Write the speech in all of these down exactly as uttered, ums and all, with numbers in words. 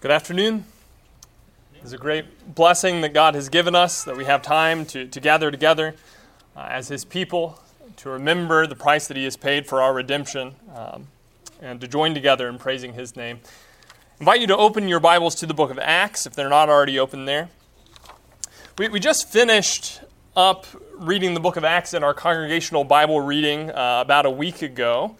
Good afternoon. It's a great blessing that God has given us, that we have time to, to gather together uh, as His people, to remember the price that He has paid for our redemption, um, and to join together in praising His name. I invite you to open your Bibles to the book of Acts, if they're not already open there. We, we just finished up reading the book of Acts in our congregational Bible reading uh, about a week ago.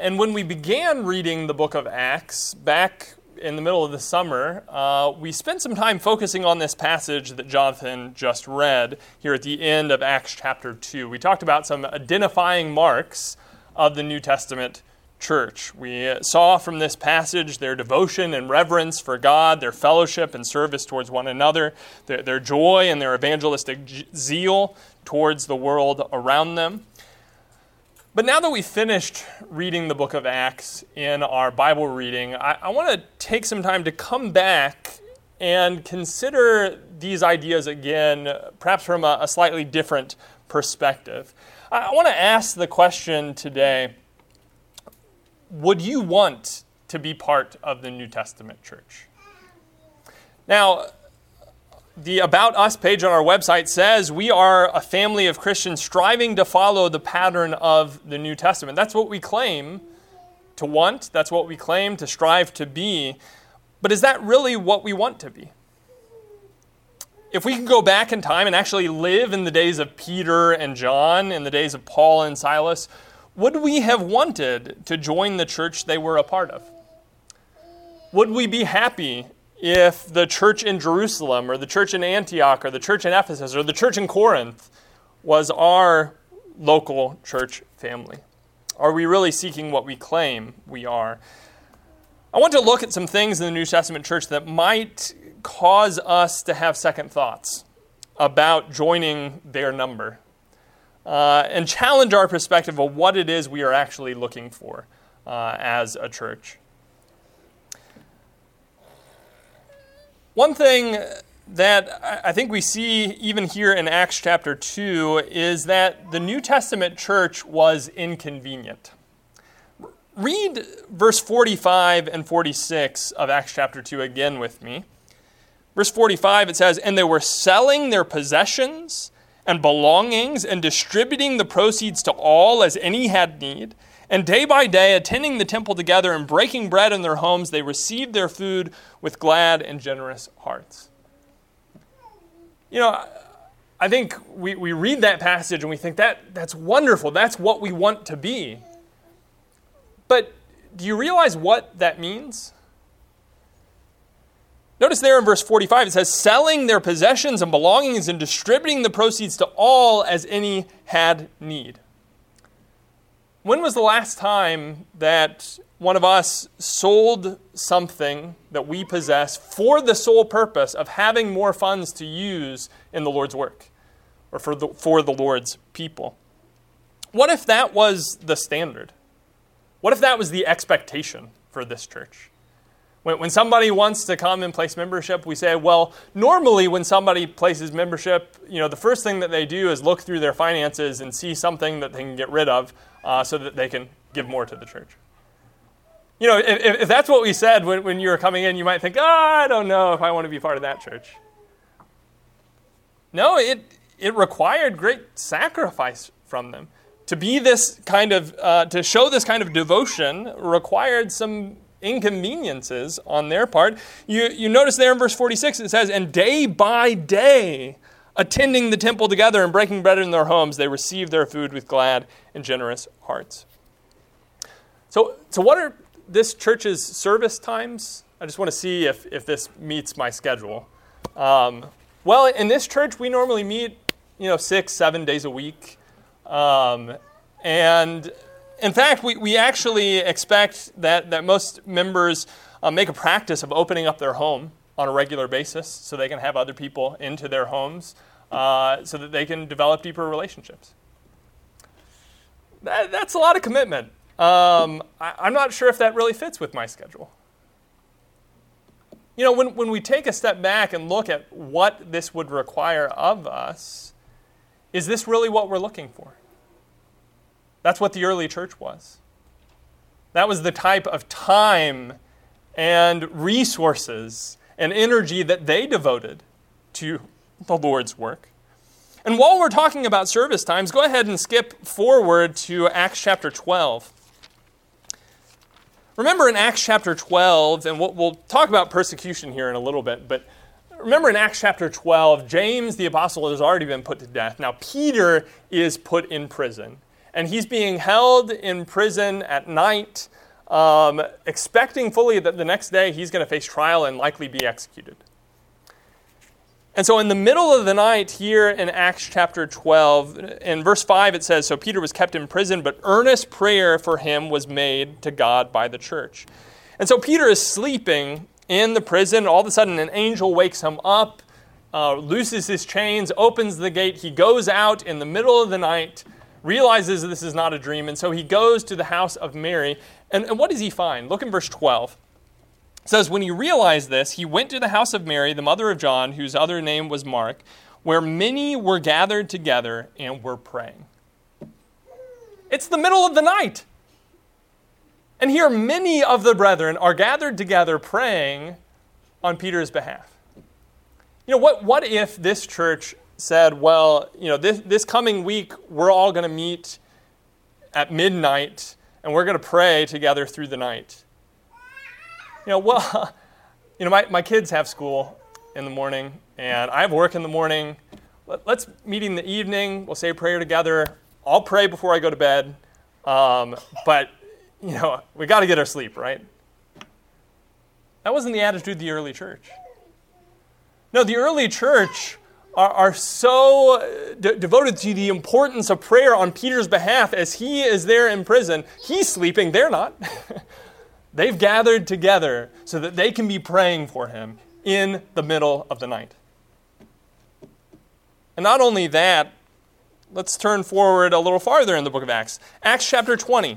And when we began reading the book of Acts back in the middle of the summer, uh, we spent some time focusing on this passage that Jonathan just read here at the end of Acts chapter two. We talked about some identifying marks of the New Testament church. We saw from this passage their devotion and reverence for God, their fellowship and service towards one another, their, their joy and their evangelistic zeal towards the world around them. But now that we've finished reading the book of Acts in our Bible reading, I, I want to take some time to come back and consider these ideas again, perhaps from a, a slightly different perspective. I, I want to ask the question today, would you want to be part of the New Testament church? Now, the About Us page on our website says we are a family of Christians striving to follow the pattern of the New Testament. That's what we claim to want. That's what we claim to strive to be. But is that really what we want to be? If we can go back in time and actually live in the days of Peter and John, in the days of Paul and Silas, would we have wanted to join the church they were a part of? Would we be happy if the church in Jerusalem or the church in Antioch or the church in Ephesus or the church in Corinth was our local church family? Are we really seeking what we claim we are? I want to look at some things in the New Testament church that might cause us to have second thoughts about joining their number, uh, and challenge our perspective of what it is we are actually looking for uh, as a church. One thing that I think we see even here in Acts chapter two is that the New Testament church was inconvenient. Read verse forty-five and forty-six of Acts chapter two again with me. Verse forty-five, it says, "And they were selling their possessions and belongings and distributing the proceeds to all as any had need. And day by day, attending the temple together and breaking bread in their homes, they received their food with glad and generous hearts." You know, I think we, we read that passage and we think that that's wonderful. That's what we want to be. But do you realize what that means? Notice there in verse forty-five, it says, "Selling their possessions and belongings and distributing the proceeds to all as any had need." When was the last time that one of us sold something that we possess for the sole purpose of having more funds to use in the Lord's work or for the, for the Lord's people? What if that was the standard? What if that was the expectation for this church? When, when somebody wants to come and place membership, we say, well, normally when somebody places membership, you know, the first thing that they do is look through their finances and see something that they can get rid of uh, so that they can give more to the church. You know, if, if that's what we said when, when you were coming in, you might think, oh, I don't know if I want to be part of that church. No, it, it required great sacrifice from them. To be this kind of, uh, to show this kind of devotion required some inconveniences on their part. You you notice there in verse forty-six, it says, "And day by day, attending the temple together and breaking bread in their homes, they received their food with glad and generous hearts." So, so what are this church's service times? I just want to see if, if this meets my schedule. Um, well, in this church, we normally meet, you know, six, seven days a week. Um, and... In fact, we, we actually expect that, that most members uh, make a practice of opening up their home on a regular basis so they can have other people into their homes uh, so that they can develop deeper relationships. That, that's a lot of commitment. Um, I, I'm not sure if that really fits with my schedule. You know, when, when we take a step back and look at what this would require of us, is this really what we're looking for? That's what the early church was. That was the type of time and resources and energy that they devoted to the Lord's work. And while we're talking about service times, go ahead and skip forward to Acts chapter twelve. Remember in Acts chapter twelve, and we'll, we'll talk about persecution here in a little bit, but remember in Acts chapter twelve, James the apostle has already been put to death. Now Peter is put in prison, and he's being held in prison at night, um, expecting fully that the next day he's going to face trial and likely be executed. And so in the middle of the night here in Acts chapter twelve, in verse five it says, "So Peter was kept in prison, but earnest prayer for him was made to God by the church." And so Peter is sleeping in the prison. All of a sudden an angel wakes him up, uh, looses his chains, opens the gate. He goes out in the middle of the night, realizes this is not a dream, and so he goes to the house of Mary. And, and what does he find? Look in verse twelve. It says, "When he realized this, he went to the house of Mary, the mother of John, whose other name was Mark, where many were gathered together and were praying." It's the middle of the night. And here many of the brethren are gathered together praying on Peter's behalf. You know, what, what if this church said, well, you know, this, this coming week we're all going to meet at midnight and we're going to pray together through the night. You know, well, you know, my, my kids have school in the morning, and I have work in the morning. Let, let's meet in the evening. We'll say a prayer together. I'll pray before I go to bed. Um, but, you know, we got to get our sleep, right? That wasn't the attitude of the early church. No, the early church are, are so de- devoted to the importance of prayer on Peter's behalf as he is there in prison. He's sleeping. They're not. They've gathered together so that they can be praying for him in the middle of the night. And not only that, let's turn forward a little farther in the book of Acts. Acts chapter twenty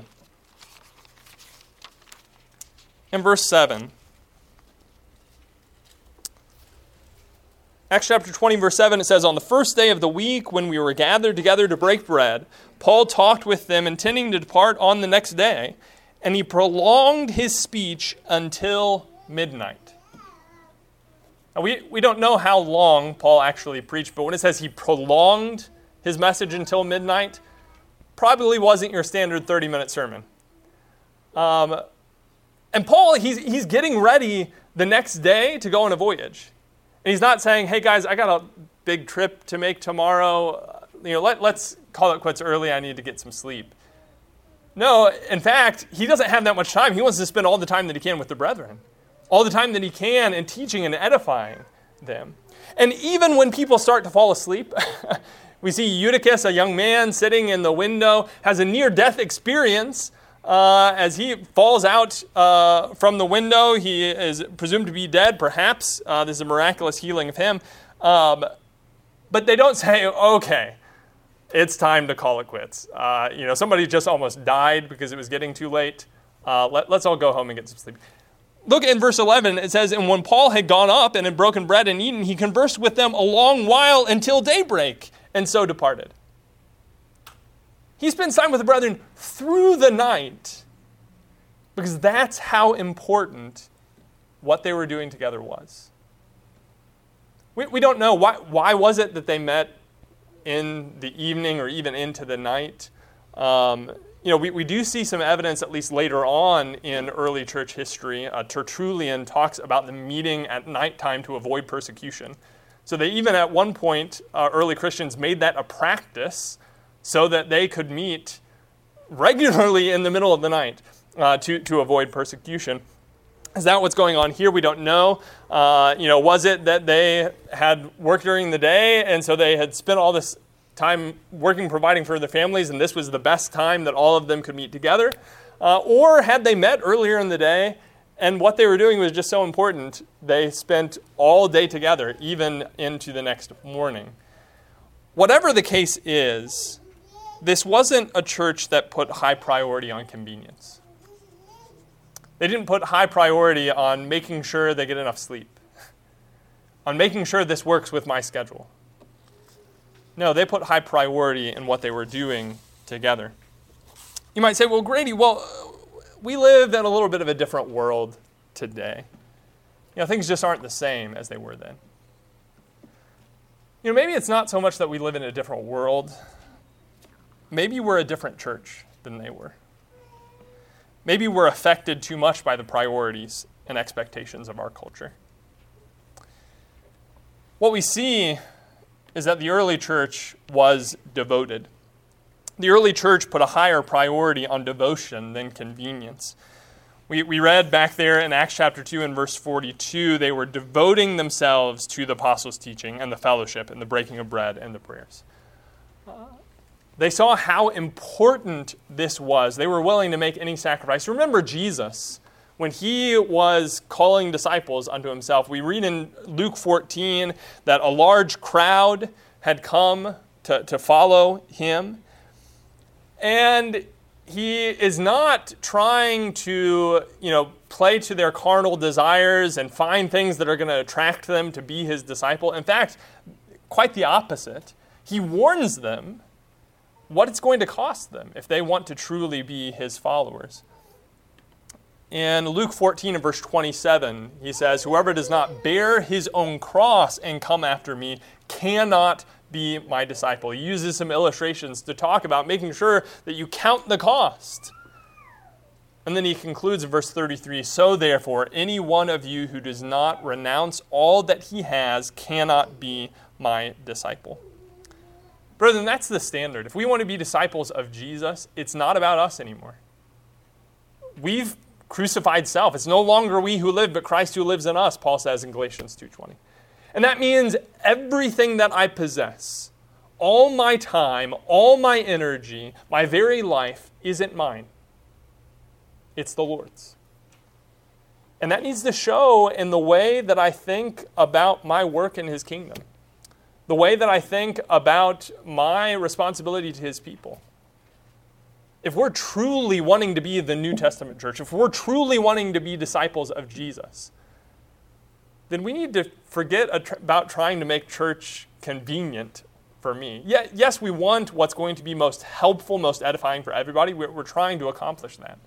and verse seven. Acts chapter twenty, verse seven, it says, "On the first day of the week, when we were gathered together to break bread, Paul talked with them, intending to depart on the next day. And he prolonged his speech until midnight." Now, we, we don't know how long Paul actually preached, but when it says he prolonged his message until midnight, probably wasn't your standard thirty-minute sermon. Um, and Paul, he's, he's getting ready the next day to go on a voyage. And he's not saying, hey, guys, I got a big trip to make tomorrow. You know, let, let's call it quits early. I need to get some sleep. No, in fact, he doesn't have that much time. He wants to spend all the time that he can with the brethren, all the time that he can in teaching and edifying them. And even when people start to fall asleep, we see Eutychus, a young man sitting in the window, has a near-death experience uh, as he falls out uh, from the window. He is presumed to be dead, perhaps. Uh, this is a miraculous healing of him. Um, but they don't say, okay, it's time to call it quits. Uh, you know, somebody just almost died because it was getting too late. Uh, let, let's all go home and get some sleep. Look in verse eleven. It says, "And when Paul had gone up and had broken bread and eaten, he conversed with them a long while until daybreak, and so departed." He spends time with the brethren through the night because that's how important what they were doing together was. We, we don't know why. Why was it that they met in the evening or even into the night? Um, you know, we, we do see some evidence, at least later on in early church history. Uh, Tertullian talks about the meeting at nighttime to avoid persecution. So they even at one point, uh, early Christians made that a practice so that they could meet regularly in the middle of the night uh, to, to avoid persecution. Is that what's going on here? We don't know. Uh, you know, was it that they had work during the day and so they had spent all this time working, providing for their families, and this was the best time that all of them could meet together? Uh, or had they met earlier in the day and what they were doing was just so important they spent all day together, even into the next morning? Whatever the case is, this wasn't a church that put high priority on convenience. They didn't put high priority on making sure they get enough sleep, on making sure this works with my schedule. No, they put high priority in what they were doing together. You might say, well, Grady, well, we live in a little bit of a different world today. You know, things just aren't the same as they were then. You know, maybe it's not so much that we live in a different world. Maybe we're a different church than they were. Maybe we're affected too much by the priorities and expectations of our culture. What we see is that the early church was devoted. The early church put a higher priority on devotion than convenience. We, we read back there in Acts chapter two and verse forty-two, they were devoting themselves to the apostles' teaching and the fellowship and the breaking of bread and the prayers. They saw how important this was. They were willing to make any sacrifice. Remember Jesus, when he was calling disciples unto himself. We read in Luke fourteen that a large crowd had come to, to follow him. And he is not trying to, you know, play to their carnal desires and find things that are going to attract them to be his disciple. In fact, quite the opposite. He warns them what it's going to cost them if they want to truly be his followers. In Luke fourteen and verse twenty-seven, he says, "Whoever does not bear his own cross and come after me cannot be my disciple." He uses some illustrations to talk about making sure that you count the cost. And then he concludes in verse thirty-three, "So therefore, any one of you who does not renounce all that he has cannot be my disciple." Brethren, that's the standard. If we want to be disciples of Jesus, it's not about us anymore. We've crucified self. It's no longer we who live, but Christ who lives in us, Paul says in Galatians two twenty. And that means everything that I possess, all my time, all my energy, my very life isn't mine. It's the Lord's. And that needs to show in the way that I think about my work in his kingdom, the way that I think about my responsibility to his people. If we're truly wanting to be the New Testament church, if we're truly wanting to be disciples of Jesus, then we need to forget about trying to make church convenient for me. Yes, we want what's going to be most helpful, most edifying for everybody. We're trying to accomplish that.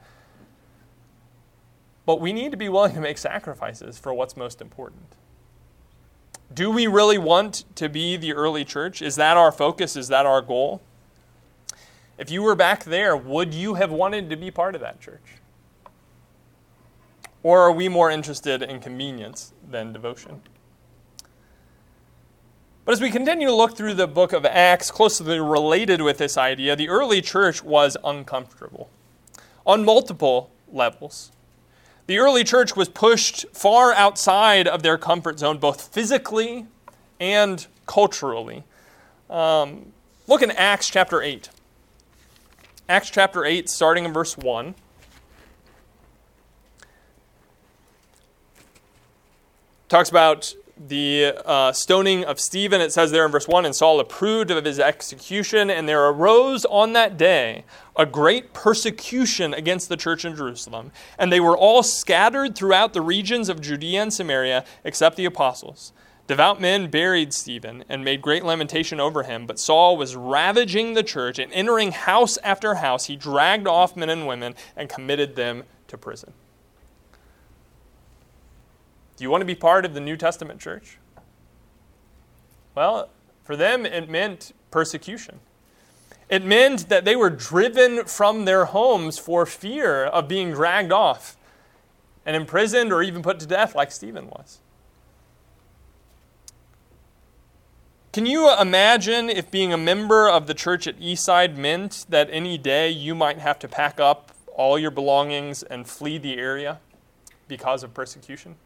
But we need to be willing to make sacrifices for what's most important. Do we really want to be the early church? Is that our focus? Is that our goal? If you were back there, would you have wanted to be part of that church? Or are we more interested in convenience than devotion? But as we continue to look through the book of Acts, closely related with this idea, the early church was uncomfortable on multiple levels. The early church was pushed far outside of their comfort zone, both physically and culturally. Um, look in Acts chapter eight. Acts chapter eight, starting in verse one. Talks about the uh, stoning of Stephen. It says there in verse one, "And Saul approved of his execution, and there arose on that day a great persecution against the church in Jerusalem. And they were all scattered throughout the regions of Judea and Samaria, except the apostles. Devout men buried Stephen and made great lamentation over him. But Saul was ravaging the church, and entering house after house, he dragged off men and women and committed them to prison." Do you want to be part of the New Testament church? Well, for them, it meant persecution. It meant that they were driven from their homes for fear of being dragged off and imprisoned or even put to death like Stephen was. Can you imagine if being a member of the church at Eastside meant that any day you might have to pack up all your belongings and flee the area because of persecution?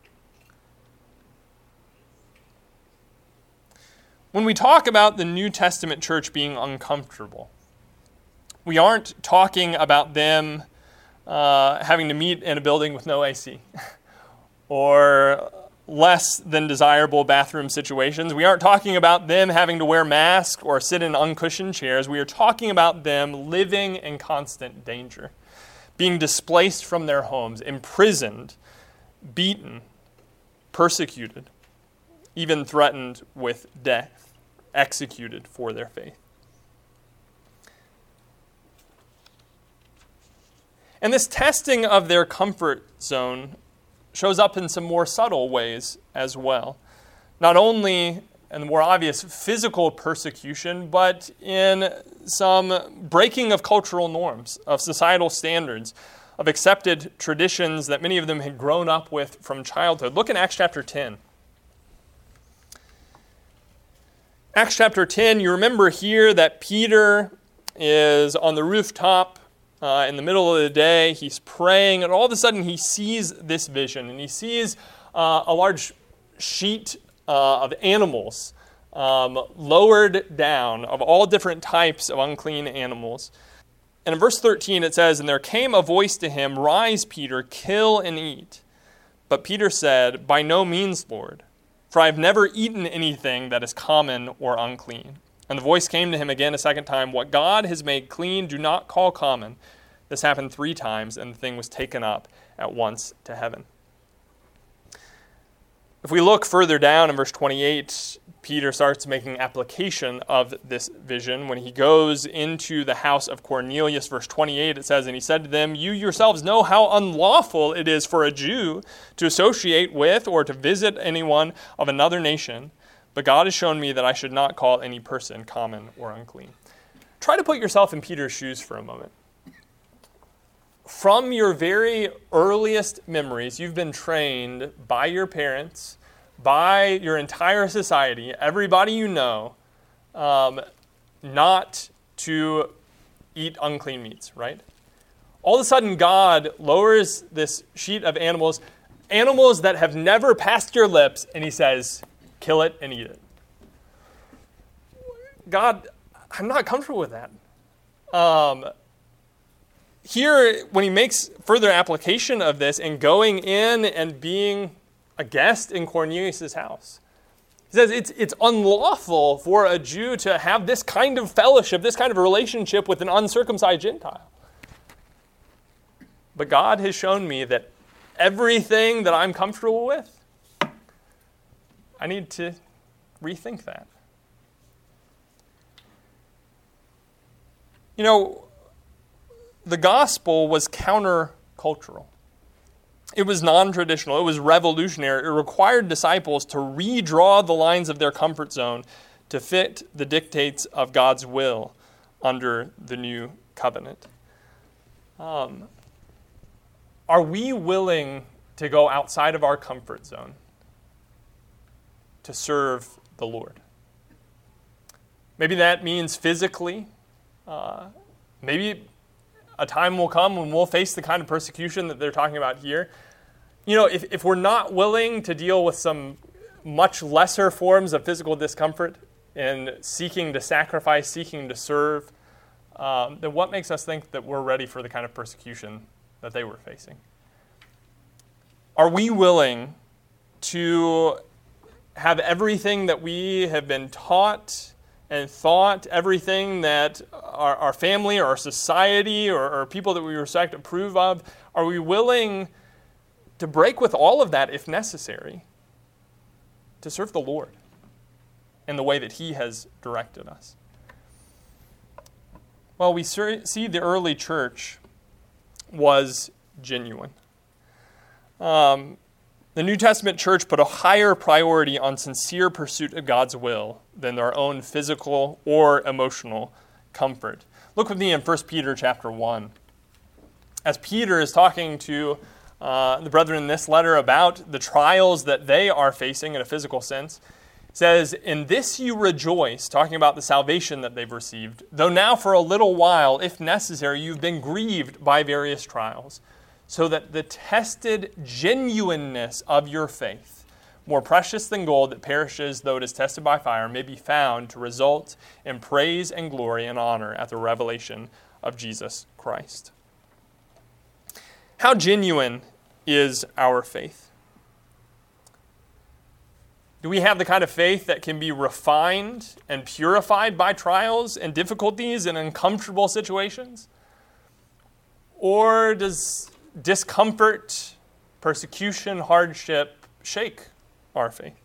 When we talk about the New Testament church being uncomfortable, we aren't talking about them uh, having to meet in a building with no A C or less than desirable bathroom situations. We aren't talking about them having to wear masks or sit in uncushioned chairs. We are talking about them living in constant danger, being displaced from their homes, imprisoned, beaten, persecuted, even threatened with death, executed for their faith. And this testing of their comfort zone shows up in some more subtle ways as well. Not only in the more obvious physical persecution, but in some breaking of cultural norms, of societal standards, of accepted traditions that many of them had grown up with from childhood. Look in Acts chapter ten. Acts chapter ten, you remember here that Peter is on the rooftop uh, in the middle of the day. He's praying, and all of a sudden he sees this vision, and he sees uh, a large sheet uh, of animals um, lowered down, of all different types of unclean animals. And in verse thirteen it says, "And there came a voice to him, 'Rise, Peter, kill and eat.' But Peter said, 'By no means, Lord, for I have never eaten anything that is common or unclean.' And the voice came to him again a second time, 'What God has made clean, do not call common.' This happened three times, and the thing was taken up at once to heaven." If we look further down in verse twenty-eight, Peter starts making application of this vision. When he goes into the house of Cornelius, verse twenty-eight, it says, "And he said to them, 'You yourselves know how unlawful it is for a Jew to associate with or to visit anyone of another nation. But God has shown me that I should not call any person common or unclean.'" Try to put yourself in Peter's shoes for a moment. From your very earliest memories, you've been trained by your parents, by your entire society, everybody you know, um, not to eat unclean meats, right? All of a sudden, God lowers this sheet of animals, animals that have never passed your lips, and he says, "Kill it and eat it." God, I'm not comfortable with that. Um, here, when he makes further application of this and going in and being a guest in Cornelius' house, he says it's it's unlawful for a Jew to have this kind of fellowship, this kind of relationship with an uncircumcised Gentile. But God has shown me that everything that I'm comfortable with, I need to rethink that. You know, the gospel was counter-cultural. It was non-traditional. It was revolutionary. It required disciples to redraw the lines of their comfort zone to fit the dictates of God's will under the new covenant. Um, are we willing to go outside of our comfort zone to serve the Lord? Maybe that means physically. Uh, maybe a time will come when we'll face the kind of persecution that they're talking about here. You know, if, if we're not willing to deal with some much lesser forms of physical discomfort and seeking to sacrifice, seeking to serve, um, then what makes us think that we're ready for the kind of persecution that they were facing? Are we willing to have everything that we have been taught and thought, everything that our, our family or our society or, or people that we respect approve of? Are we willing to break with all of that if necessary to serve the Lord in the way that he has directed us? Well, we ser- see the early church was genuine. Um, The New Testament church put a higher priority on sincere pursuit of God's will than their own physical or emotional comfort. Look with me in First Peter chapter one. As Peter is talking to uh, the brethren in this letter about the trials that they are facing in a physical sense, it says, "In this you rejoice," talking about the salvation that they've received, "though now for a little while, if necessary, you've been grieved by various trials, so that the tested genuineness of your faith, more precious than gold that perishes though it is tested by fire, may be found to result in praise and glory and honor at the revelation of Jesus Christ." How genuine is our faith? Do we have the kind of faith that can be refined and purified by trials and difficulties and uncomfortable situations? Or does discomfort, persecution, hardship shake our faith?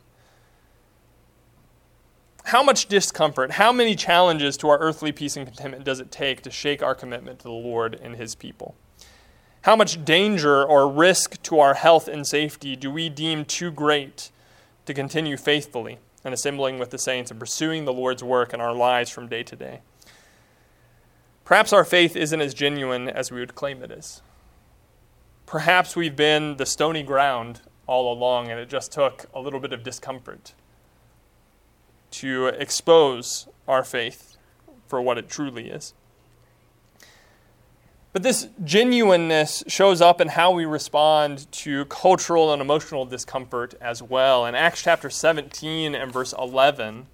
How much discomfort, how many challenges to our earthly peace and contentment does it take to shake our commitment to the Lord and his people? How much danger or risk to our health and safety do we deem too great to continue faithfully and assembling with the saints and pursuing the Lord's work in our lives from day to day? Perhaps our faith isn't as genuine as we would claim it is. Perhaps we've been the stony ground all along, and it just took a little bit of discomfort to expose our faith for what it truly is. But this genuineness shows up in how we respond to cultural and emotional discomfort as well. In Acts chapter seventeen and verse eleven,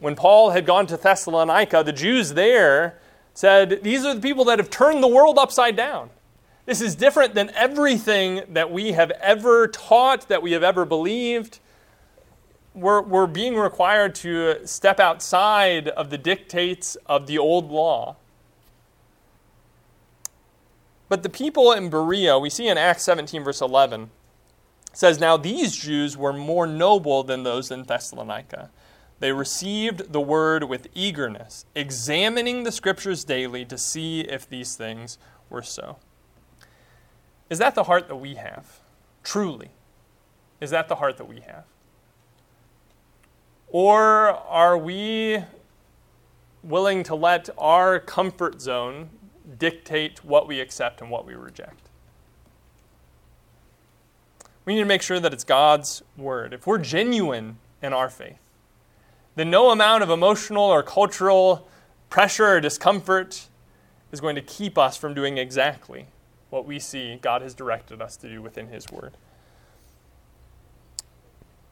when Paul had gone to Thessalonica, the Jews there said, "These are the people that have turned the world upside down. This is different than everything that we have ever taught, that we have ever believed. We're, we're being required to step outside of the dictates of the old law." But the people in Berea, we see in Acts seventeen, verse eleven, says, "Now these Jews were more noble than those in Thessalonica. They received the word with eagerness, examining the scriptures daily to see if these things were so." Is that the heart that we have? Truly. Is that the heart that we have? Or are we willing to let our comfort zone dictate what we accept and what we reject? We need to make sure that it's God's word. If we're genuine in our faith, then no amount of emotional or cultural pressure or discomfort is going to keep us from doing exactly what we see God has directed us to do within His word.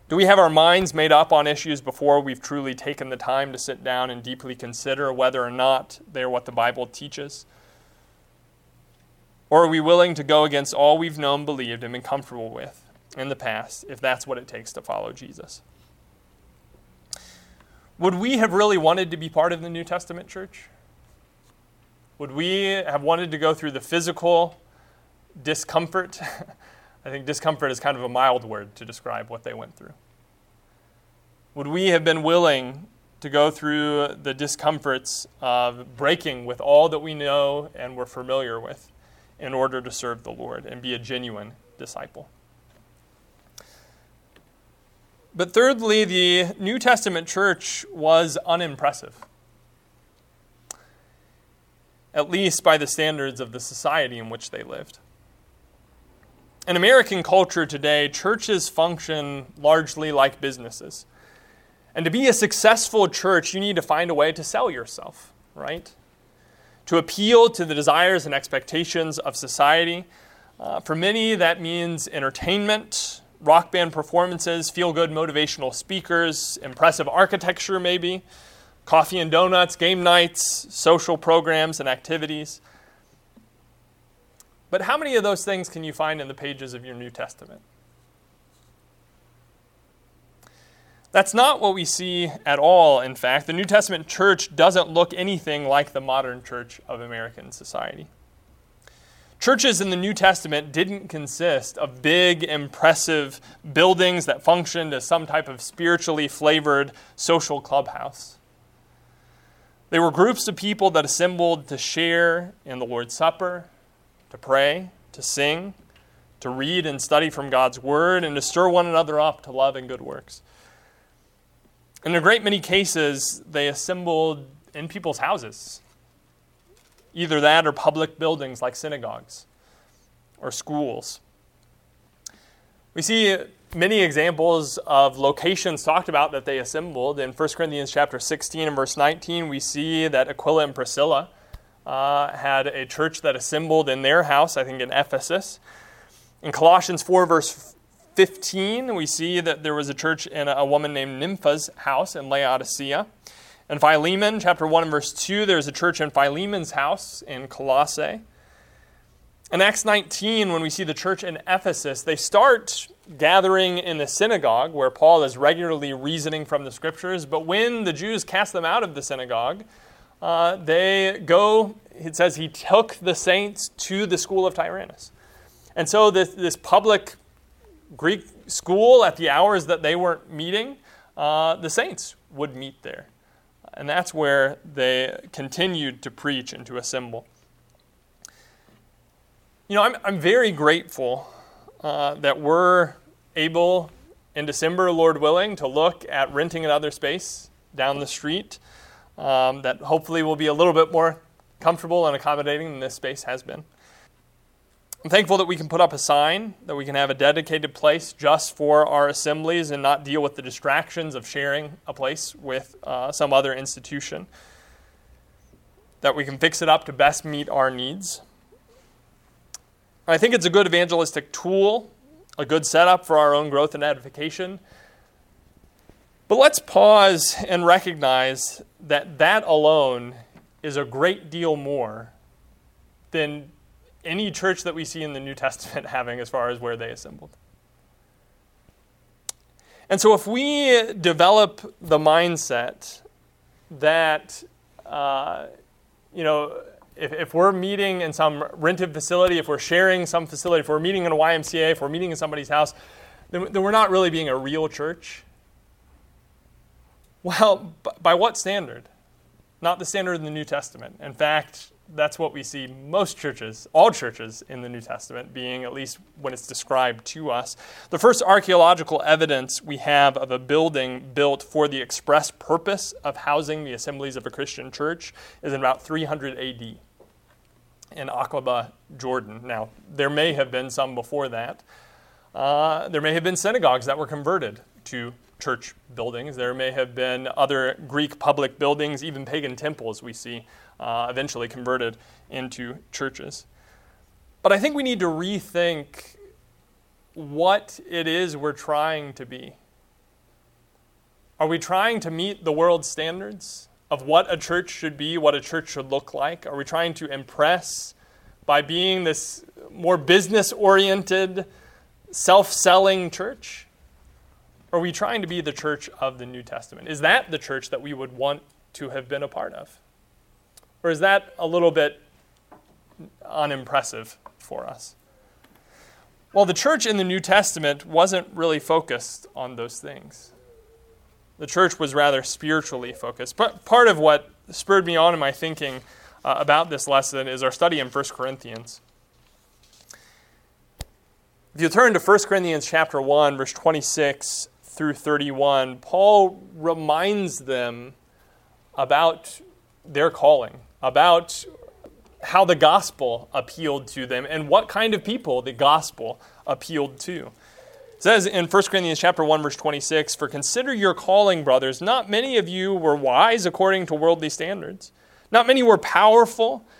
Do we have our minds made up on issues before we've truly taken the time to sit down and deeply consider whether or not they're what the Bible teaches? Or are we willing to go against all we've known, believed, and been comfortable with in the past, if that's what it takes to follow Jesus? Would we have really wanted to be part of the New Testament church? Would we have wanted to go through the physical discomfort? I think discomfort is kind of a mild word to describe what they went through. Would we have been willing to go through the discomforts of breaking with all that we know and we're familiar with in order to serve the Lord and be a genuine disciple? But thirdly, the New Testament church was unimpressive, at least by the standards of the society in which they lived. In American culture today, churches function largely like businesses. And to be a successful church, you need to find a way to sell yourself, right? To appeal to the desires and expectations of society. Uh, for many, that means entertainment, rock band performances, feel-good motivational speakers, impressive architecture maybe, coffee and donuts, game nights, social programs and activities. But how many of those things can you find in the pages of your New Testament? That's not what we see at all, in fact. The New Testament church doesn't look anything like the modern church of American society. Churches in the New Testament didn't consist of big, impressive buildings that functioned as some type of spiritually flavored social clubhouse. They were groups of people that assembled to share in the Lord's Supper, to pray, to sing, to read and study from God's Word, and to stir one another up to love and good works. In a great many cases, they assembled in people's houses, either that or public buildings like synagogues or schools. We see many examples of locations talked about that they assembled. In First Corinthians chapter sixteen and verse nineteen, we see that Aquila and Priscilla uh, had a church that assembled in their house, I think in Ephesus. In Colossians four verse fifteen, we see that there was a church in a woman named Nympha's house in Laodicea. In Philemon chapter one and verse two, there's a church in Philemon's house in Colossae. In Acts nineteen, when we see the church in Ephesus, they start gathering in the synagogue where Paul is regularly reasoning from the scriptures. But when the Jews cast them out of the synagogue, uh, they go, it says he took the saints to the school of Tyrannus. And so this, this public Greek school, at the hours that they weren't meeting, uh, the saints would meet there. And that's where they continued to preach and to assemble. You know, I'm I'm very grateful uh, that we're able in December, Lord willing, to look at renting another space down the street um, that hopefully will be a little bit more comfortable and accommodating than this space has been. I'm thankful that we can put up a sign, that we can have a dedicated place just for our assemblies and not deal with the distractions of sharing a place with uh, some other institution, that we can fix it up to best meet our needs. I think it's a good evangelistic tool, a good setup for our own growth and edification. But let's pause and recognize that that alone is a great deal more than any church that we see in the New Testament having as far as where they assembled. And so if we develop the mindset that, uh, you know, if, if we're meeting in some rented facility, if we're sharing some facility, if we're meeting in a Y M C A, if we're meeting in somebody's house, then, then we're not really being a real church. Well, b- by what standard? Not the standard in the New Testament. In fact, that's what we see most churches, all churches in the New Testament, being, at least when it's described to us. The first archaeological evidence we have of a building built for the express purpose of housing the assemblies of a Christian church is in about three hundred A D in Aqaba, Jordan. Now, there may have been some before that. Uh, there may have been synagogues that were converted to church buildings. There may have been other Greek public buildings, even pagan temples we see uh, eventually converted into churches. But I think we need to rethink what it is we're trying to be. Are we trying to meet the world's standards of what a church should be, what a church should look like? Are we trying to impress by being this more business-oriented, self-selling church? Are we trying to be the church of the New Testament? Is that the church that we would want to have been a part of? Or is that a little bit unimpressive for us? Well, the church in the New Testament wasn't really focused on those things. The church was rather spiritually focused. But part of what spurred me on in my thinking uh, about this lesson is our study in First Corinthians. If you turn to First Corinthians chapter one, verse twenty-six, through thirty-one, Paul reminds them about their calling, about how the gospel appealed to them and what kind of people the gospel appealed to. It says in First Corinthians chapter one, verse twenty-six, "For consider your calling, brothers. Not many of you were wise according to worldly standards. Not many were powerful.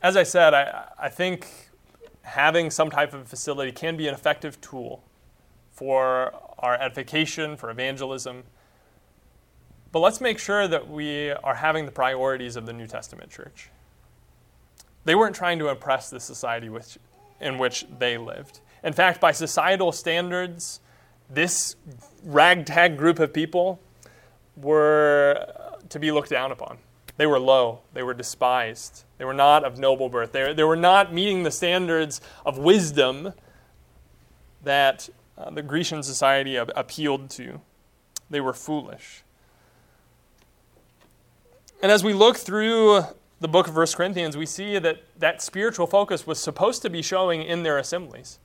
As I said, I, I think having some type of facility can be an effective tool for our edification, for evangelism. But let's make sure that we are having the priorities of the New Testament church. They weren't trying to impress the society which, in which they lived. In fact, by societal standards, this ragtag group of people were to be looked down upon. They were low. They were despised. They were not of noble birth. They, they were not meeting the standards of wisdom that uh, the Grecian society ab- appealed to. They were foolish. And as we look through the book of First Corinthians, we see that that spiritual focus was supposed to be showing in their assemblies.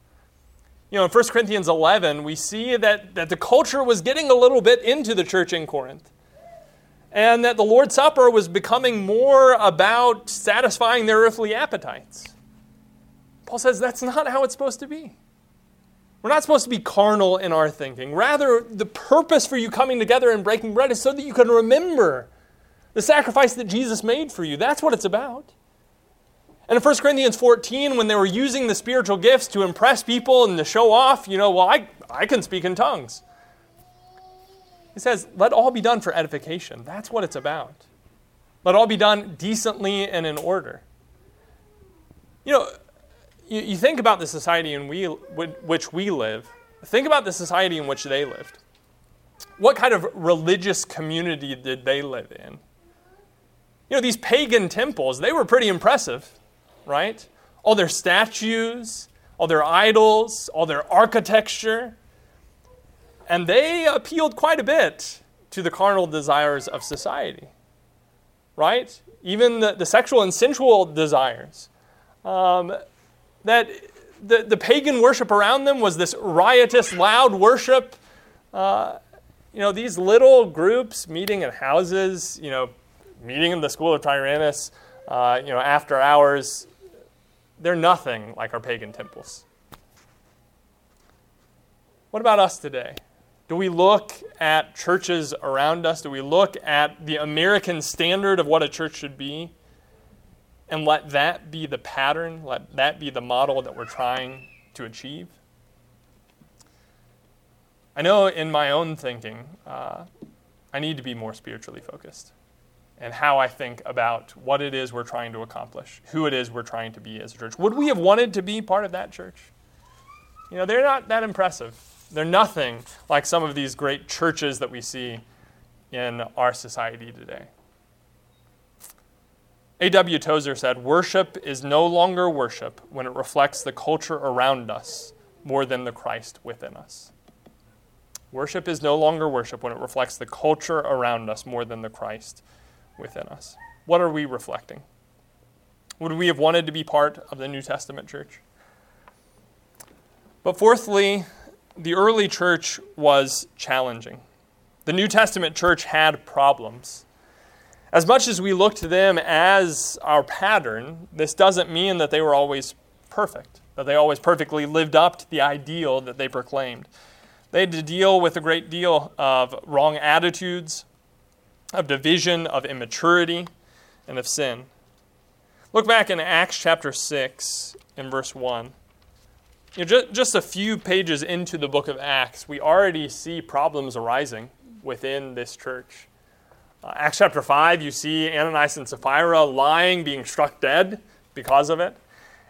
You know, in First Corinthians eleven, we see that, that the culture was getting a little bit into the church in Corinth, and that the Lord's Supper was becoming more about satisfying their earthly appetites. Paul says that's not how it's supposed to be. We're not supposed to be carnal in our thinking. Rather, the purpose for you coming together and breaking bread is so that you can remember the sacrifice that Jesus made for you. That's what it's about. And in First Corinthians fourteen, when they were using the spiritual gifts to impress people and to show off, you know, well, I, I can speak in tongues. It says, let all be done for edification. That's what it's about. Let all be done decently and in order. You know, you, you think about the society in we, which we live. Think about the society in which they lived. What kind of religious community did they live in? You know, these pagan temples, they were pretty impressive, right? All their statues, all their idols, all their architecture. And they appealed quite a bit to the carnal desires of society, right? Even the, the sexual and sensual desires. Um, that the, the pagan worship around them was this riotous, loud worship. Uh, you know, these little groups meeting in houses, you know, meeting in the school of Tyrannus, uh, you know, after hours. They're nothing like our pagan temples. What about us today? Do we look at churches around us? Do we look at the American standard of what a church should be and let that be the pattern, let that be the model that we're trying to achieve? I know in my own thinking, uh, I need to be more spiritually focused and how I think about what it is we're trying to accomplish, who it is we're trying to be as a church. Would we have wanted to be part of that church? You know, they're not that impressive. They're nothing like some of these great churches that we see in our society today. A W Tozer said, "Worship is no longer worship when it reflects the culture around us more than the Christ within us." Worship is no longer worship when it reflects the culture around us more than the Christ within us. What are we reflecting? Would we have wanted to be part of the New Testament church? But fourthly, the early church was challenging. The New Testament church had problems. As much as we look to them as our pattern, this doesn't mean that they were always perfect, that they always perfectly lived up to the ideal that they proclaimed. They had to deal with a great deal of wrong attitudes, of division, of immaturity, and of sin. Look back in Acts chapter six in verse one. You know, just, just a few pages into the book of Acts, we already see problems arising within this church. Uh, Acts chapter five, you see Ananias and Sapphira lying, being struck dead because of it.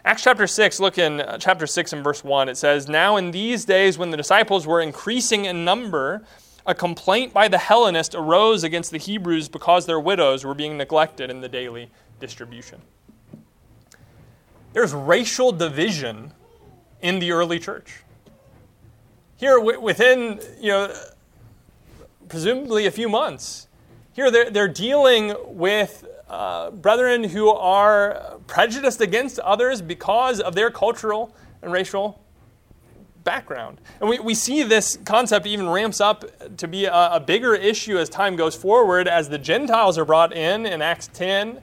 Acts chapter six, look in uh, chapter six and verse one, it says, "Now in these days when the disciples were increasing in number, a complaint by the Hellenists arose against the Hebrews because their widows were being neglected in the daily distribution." There's racial division in the early church. Here within, you know, presumably a few months, here they're, they're dealing with uh, brethren who are prejudiced against others because of their cultural and racial background. And we, we see this concept even ramps up to be a, a bigger issue as time goes forward, as the Gentiles are brought in in Acts ten.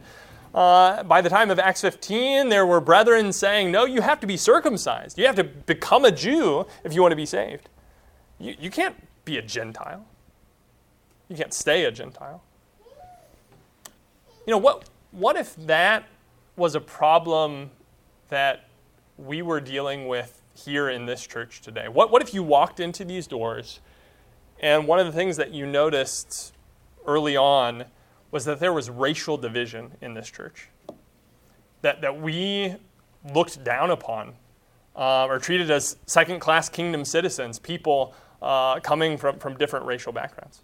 Uh, by the time of Acts fifteen, there were brethren saying, no, you have to be circumcised. You have to become a Jew if you want to be saved. You, you can't be a Gentile. You can't stay a Gentile. You know, what, what if that was a problem that we were dealing with here in this church today? What, what if you walked into these doors and one of the things that you noticed early on was that there was racial division in this church, that, that we looked down upon uh, or treated as second-class kingdom citizens, people uh, coming from, from different racial backgrounds?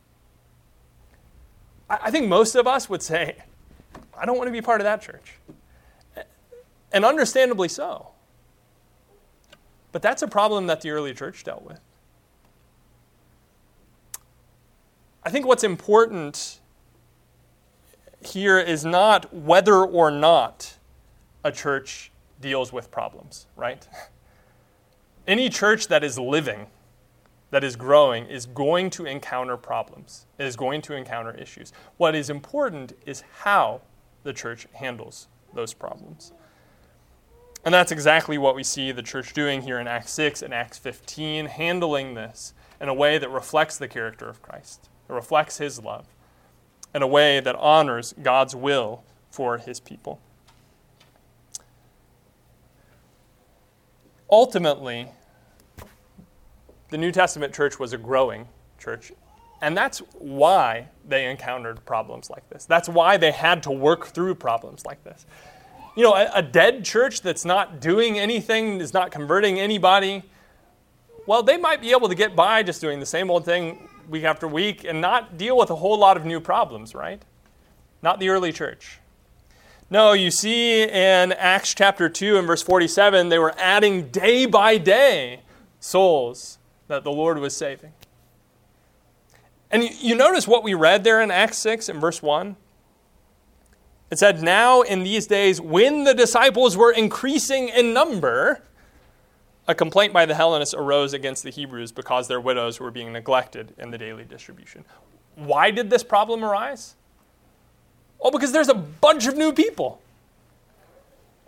I, I think most of us would say, I don't want to be part of that church. And understandably so. But that's a problem that the early church dealt with. I think what's important here is not whether or not a church deals with problems, right? Any church that is living, that is growing, is going to encounter problems. It is going to encounter issues. What is important is how the church handles those problems. And that's exactly what we see the church doing here in Acts six and Acts fifteen, handling this in a way that reflects the character of Christ, that reflects his love, in a way that honors God's will for his people. Ultimately, the New Testament church was a growing church, and that's why they encountered problems like this. That's why they had to work through problems like this. you know, a, a dead church that's not doing anything, is not converting anybody, well, they might be able to get by just doing the same old thing week after week and not deal with a whole lot of new problems, right? Not the early church. No, you see in Acts chapter two and verse forty-seven, they were adding day by day souls that the Lord was saving. And you, you notice what we read there in Acts six and verse one? It said, now in these days, when the disciples were increasing in number, a complaint by the Hellenists arose against the Hebrews because their widows were being neglected in the daily distribution. Why did this problem arise? Oh, because there's a bunch of new people.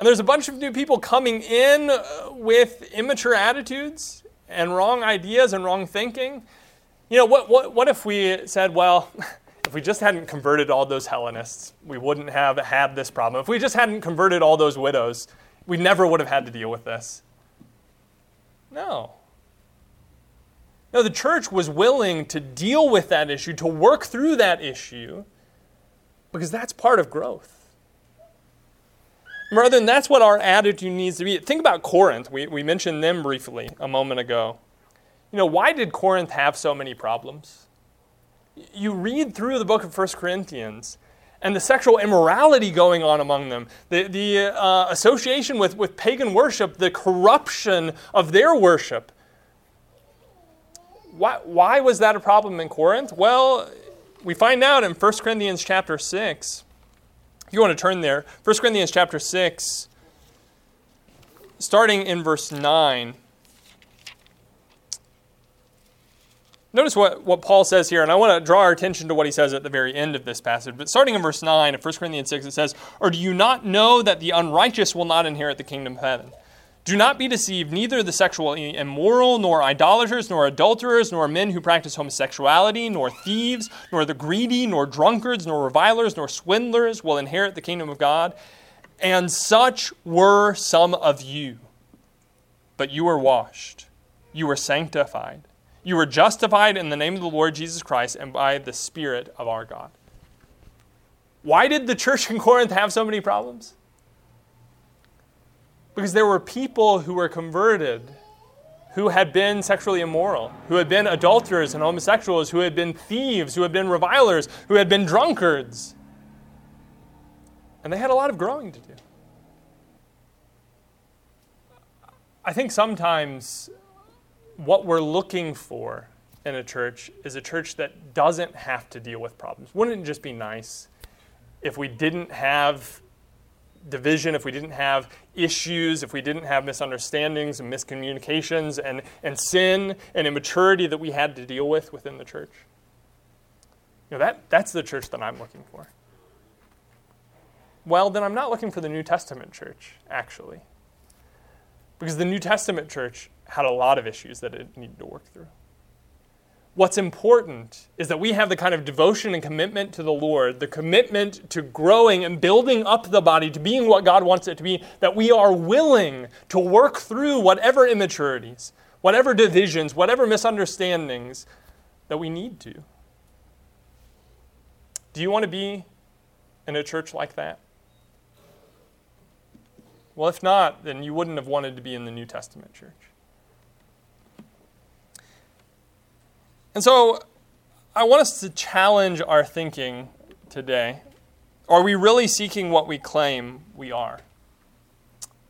And there's a bunch of new people coming in with immature attitudes and wrong ideas and wrong thinking. You know, what, what, what if we said, well, if we just hadn't converted all those Hellenists, we wouldn't have had this problem. If we just hadn't converted all those widows, we never would have had to deal with this. No. No, the church was willing to deal with that issue, to work through that issue, because that's part of growth. Brethren, that's what our attitude needs to be. Think about Corinth. We, we mentioned them briefly a moment ago. You know, why did Corinth have so many problems? You read through the book of First Corinthians and the sexual immorality going on among them, the, the uh, association with, with pagan worship, the corruption of their worship. Why, why was that a problem in Corinth? Well, we find out in First Corinthians chapter six. If you want to turn there, First Corinthians chapter six, starting in verse nine. Notice what, what Paul says here, and I want to draw our attention to what he says at the very end of this passage. But starting in verse nine of First Corinthians six, it says, or do you not know that the unrighteous will not inherit the kingdom of heaven? Do not be deceived, neither the sexually immoral, nor idolaters, nor adulterers, nor men who practice homosexuality, nor thieves, nor the greedy, nor drunkards, nor revilers, nor swindlers will inherit the kingdom of God. And such were some of you. But you were washed, you were sanctified, you were justified in the name of the Lord Jesus Christ and by the Spirit of our God. Why did the church in Corinth have so many problems? Because there were people who were converted, who had been sexually immoral, who had been adulterers and homosexuals, who had been thieves, who had been revilers, who had been drunkards. And they had a lot of growing to do. I think sometimes what we're looking for in a church is a church that doesn't have to deal with problems. Wouldn't it just be nice if we didn't have division, if we didn't have issues, if we didn't have misunderstandings and miscommunications and, and sin and immaturity that we had to deal with within the church? You know, that, that's the church that I'm looking for. Well, then I'm not looking for the New Testament church, actually. Because the New Testament church had a lot of issues that it needed to work through. What's important is that we have the kind of devotion and commitment to the Lord, the commitment to growing and building up the body, to being what God wants it to be, that we are willing to work through whatever immaturities, whatever divisions, whatever misunderstandings that we need to. Do you want to be in a church like that? Well, if not, then you wouldn't have wanted to be in the New Testament church. And so I want us to challenge our thinking today. Are we really seeking what we claim we are?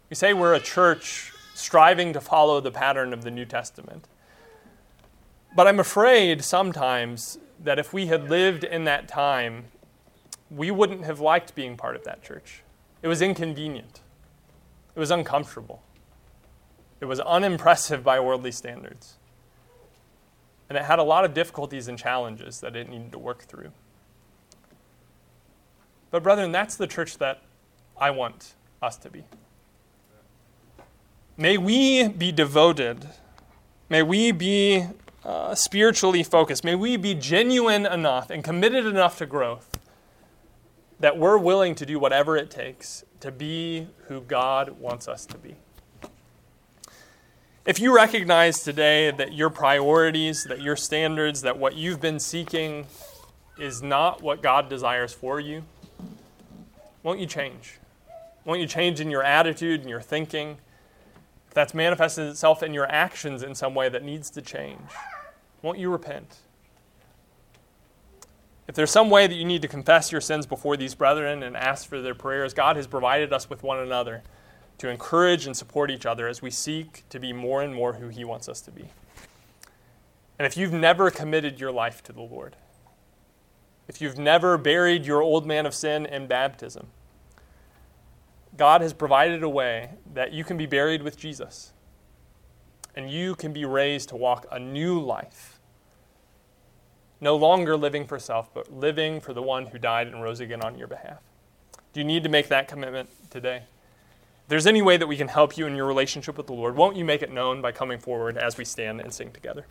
We say we're a church striving to follow the pattern of the New Testament. But I'm afraid sometimes that if we had lived in that time, we wouldn't have liked being part of that church. It was inconvenient. It was uncomfortable. It was unimpressive by worldly standards. And it had a lot of difficulties and challenges that it needed to work through. But brethren, that's the church that I want us to be. May we be devoted. May we be uh, spiritually focused. May we be genuine enough and committed enough to growth that we're willing to do whatever it takes to be who God wants us to be. If you recognize today that your priorities, that your standards, that what you've been seeking is not what God desires for you, won't you change? Won't you change in your attitude and your thinking? If that's manifested itself in your actions in some way that needs to change, won't you repent? If there's some way that you need to confess your sins before these brethren and ask for their prayers, God has provided us with one another to encourage and support each other as we seek to be more and more who He wants us to be. And if you've never committed your life to the Lord, if you've never buried your old man of sin in baptism, God has provided a way that you can be buried with Jesus and you can be raised to walk a new life, no longer living for self, but living for the one who died and rose again on your behalf. Do you need to make that commitment today? If there's any way that we can help you in your relationship with the Lord, won't you make it known by coming forward as we stand and sing together?